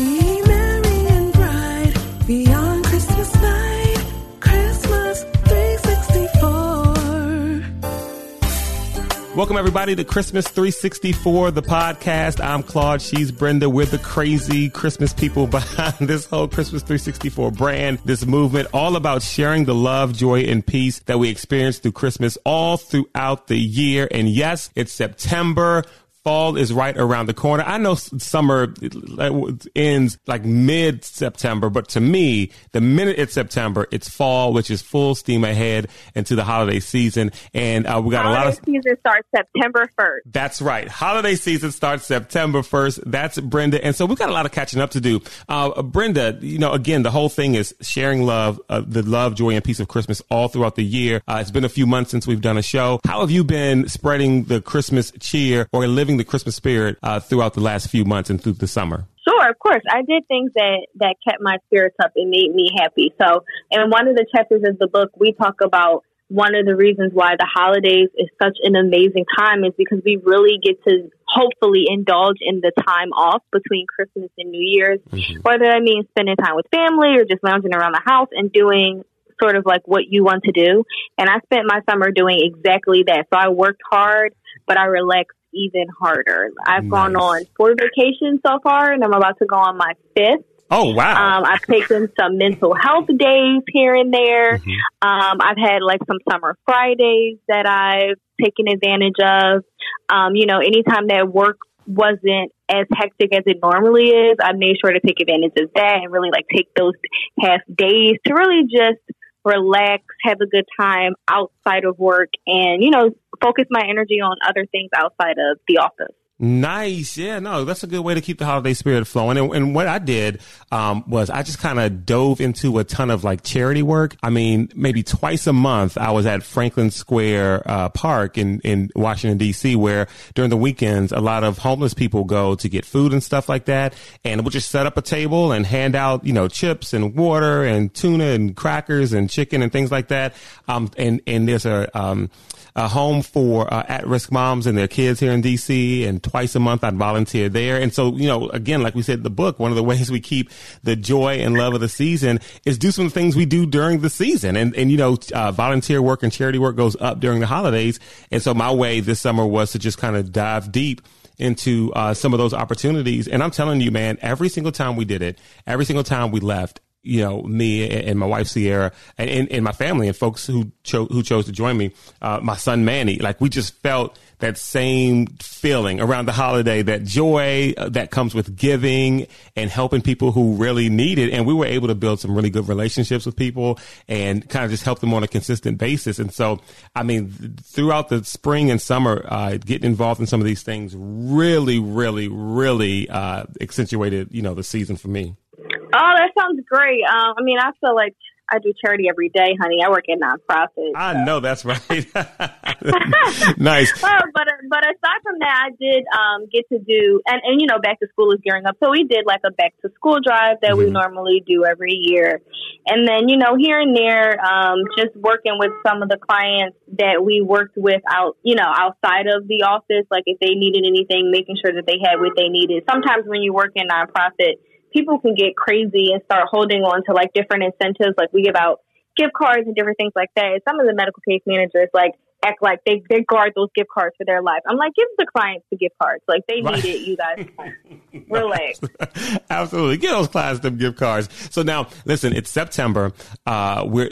Be merry and bright beyond Christmas night. Christmas 364. Welcome, everybody, to Christmas 364, the podcast. I'm Claude. She's Brenda. We're the crazy Christmas people behind this whole Christmas 364 brand, this movement, all about sharing the love, joy, and peace that we experience through Christmas all throughout the year. And yes, it's September. Fall is right around the corner. I know summer ends like mid-September, but to me, the minute it's September, it's fall, which is full steam ahead into the holiday season. And we got holiday a lot of... Holiday season starts September 1st. That's right. Holiday season starts September 1st. That's Brenda. And so we've got a lot of catching up to do. Brenda, you know, again, the whole thing is sharing love, the love, joy, and peace of Christmas all throughout the year. It's been a few months since we've done a show. How have you been spreading the Christmas cheer or living the Christmas spirit throughout the last few months and through the summer? Sure, of course. I did things that kept my spirits up and made me happy. So, in one of the chapters of the book, we talk about one of the reasons why the holidays is such an amazing time is because we really get to hopefully indulge in the time off between Christmas and New Year's, mm-hmm. whether that means spending time with family or just lounging around the house and doing sort of like what you want to do. And I spent my summer doing exactly that. So I worked hard, but I relaxed even harder. I've gone on 4 vacations so far, and I'm about to go on my 5th. Oh, wow. I've taken some mental health days here and there. Mm-hmm. I've had like some summer Fridays that I've taken advantage of. You know, anytime that work wasn't as hectic as it normally is, I made sure to take advantage of that and really like take those half days to really just relax, have a good time outside of work, and, you know, focus my energy on other things outside of the office. Nice. Yeah, no, that's a good way to keep the holiday spirit flowing. And what I did was I just kind of dove into a ton of like charity work. I mean, maybe twice a month I was at Franklin Square Park in Washington, D.C., where during the weekends, a lot of homeless people go to get food and stuff like that. And we'll just set up a table and hand out, you know, chips and water and tuna and crackers and chicken and things like that. And there's a home for at-risk moms and their kids here in D.C., and twice a month I'd volunteer there. And so, you know, again, like we said in the book, one of the ways we keep the joy and love of the season is do some things we do during the season. And you know, volunteer work and charity work goes up during the holidays. And so my way this summer was to just kind of dive deep into some of those opportunities. And I'm telling you, man, every single time we did it, every single time we left, you know, me and my wife, Sierra, and my family and folks who chose to join me, my son, Manny, like we just felt that same feeling around the holiday, that joy that comes with giving and helping people who really need it. And we were able to build some really good relationships with people and kind of just help them on a consistent basis. And so, I mean, throughout the spring and summer, getting involved in some of these things really, really, really accentuated, you know, the season for me. Oh, that sounds great. I mean, I feel like I do charity every day, honey. I work in nonprofit. So. I know that's right. Nice. Well, but aside from that, I did get to do, and you know, back to school is gearing up. So we did like a back to school drive that we normally do every year. And then, you know, here and there, just working with some of the clients that we worked with out, you know, outside of the office, like if they needed anything, making sure that they had what they needed. Sometimes when you work in nonprofit, people can get crazy and start holding on to like different incentives. Like we give out gift cards and different things like that. Some of the medical case managers like act like they guard those gift cards for their life. I'm like, give the clients the gift cards. Like they need it, you guys. Relax. Absolutely. Get those clients them gift cards. So now listen, it's September. I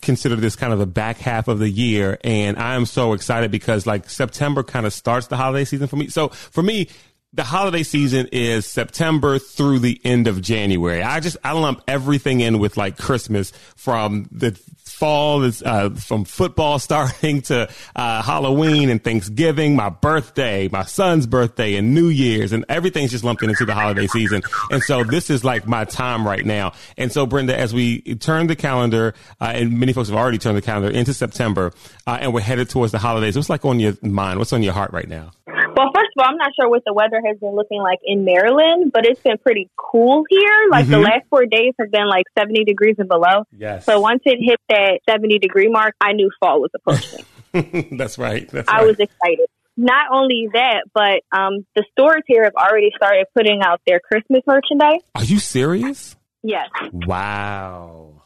consider this kind of the back half of the year, and I am so excited because like September kind of starts the holiday season for me. So for me, the holiday season is September through the end of January. I lump everything in with like Christmas, from the fall, from football starting to Halloween and Thanksgiving, my birthday, my son's birthday, and New Year's, and everything's just lumped into the holiday season. And so this is like my time right now. And so, Brenda, as we turn the calendar, and many folks have already turned the calendar into September, and we're headed towards the holidays, what's like on your mind? What's on your heart right now? Well, first of all, I'm not sure what the weather has been looking like in Maryland, but it's been pretty cool here. Like the last 4 days have been like 70 degrees and below. Yes. So once it hit that 70 degree mark, I knew fall was approaching. That's right. I was excited. Not only that, but the stores here have already started putting out their Christmas merchandise. Are you serious? Yes. Wow.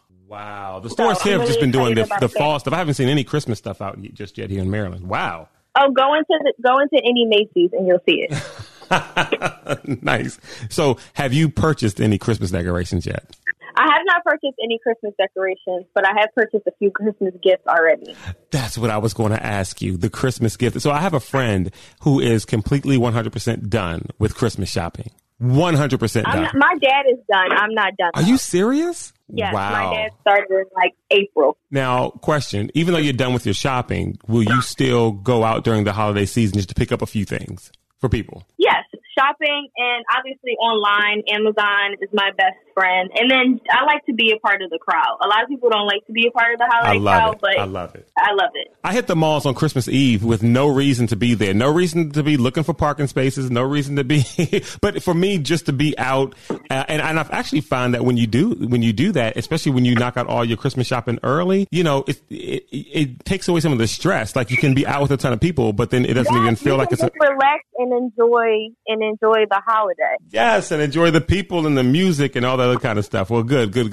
The stores here have just been doing the fall stuff. I haven't seen any Christmas stuff out just yet here in Maryland. Wow. Oh, go into any Macy's and you'll see it. Nice. So have you purchased any Christmas decorations yet? I have not purchased any Christmas decorations, but I have purchased a few Christmas gifts already. That's what I was going to ask you, the Christmas gift. So I have a friend who is completely 100% done with Christmas shopping. 100% done. My dad is done. I'm not done. Are you serious? Yes, wow. My dad started in like April. Now, question, even though you're done with your shopping, will you still go out during the holiday season just to pick up a few things for people? Yes. Shopping and obviously online, Amazon is my best friend. And then I like to be a part of the crowd. A lot of people don't like to be a part of the holiday crowd, but I love it. I hit the malls on Christmas Eve with no reason to be there, no reason to be looking for parking spaces, no reason to be. But for me, just to be out, and I've actually found that when you do that, especially when you knock out all your Christmas shopping early, you know, it takes away some of the stress. Like you can be out with a ton of people, but then it doesn't even feel like it's relax and enjoy the holiday. Yes, and enjoy the people and the music and all that other kind of stuff. Well, good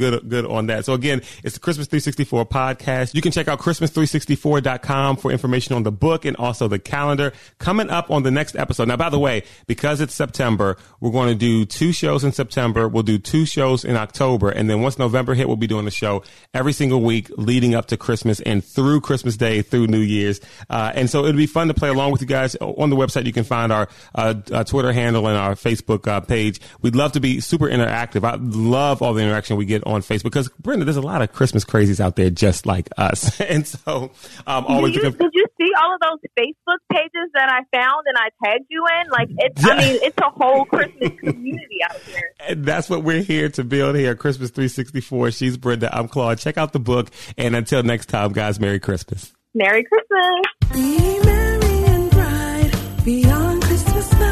on that. So again, it's the Christmas 364 podcast. You can check out Christmas364.com for information on the book and also the calendar. Coming up on the next episode. Now, by the way, because it's September, we're going to do 2 shows in September. We'll do 2 shows in October. And then once November hit, we'll be doing the show every single week leading up to Christmas and through Christmas Day, through New Year's. And so it'll be fun to play along with you guys. On the website, you can find our Twitter handle and our Facebook page. We'd love to be super interactive. I love all the interaction we get on Facebook because, Brenda, there's a lot of Christmas crazies out there just like us. And so always. Did you see all of those Facebook pages that I found and I tagged you in? Like, it's a whole Christmas community out here. And that's what we're here to build here, Christmas 364. She's Brenda. I'm Claude. Check out the book. And until next time, guys, Merry Christmas. Merry Christmas. Be merry and bright beyond Christmas night.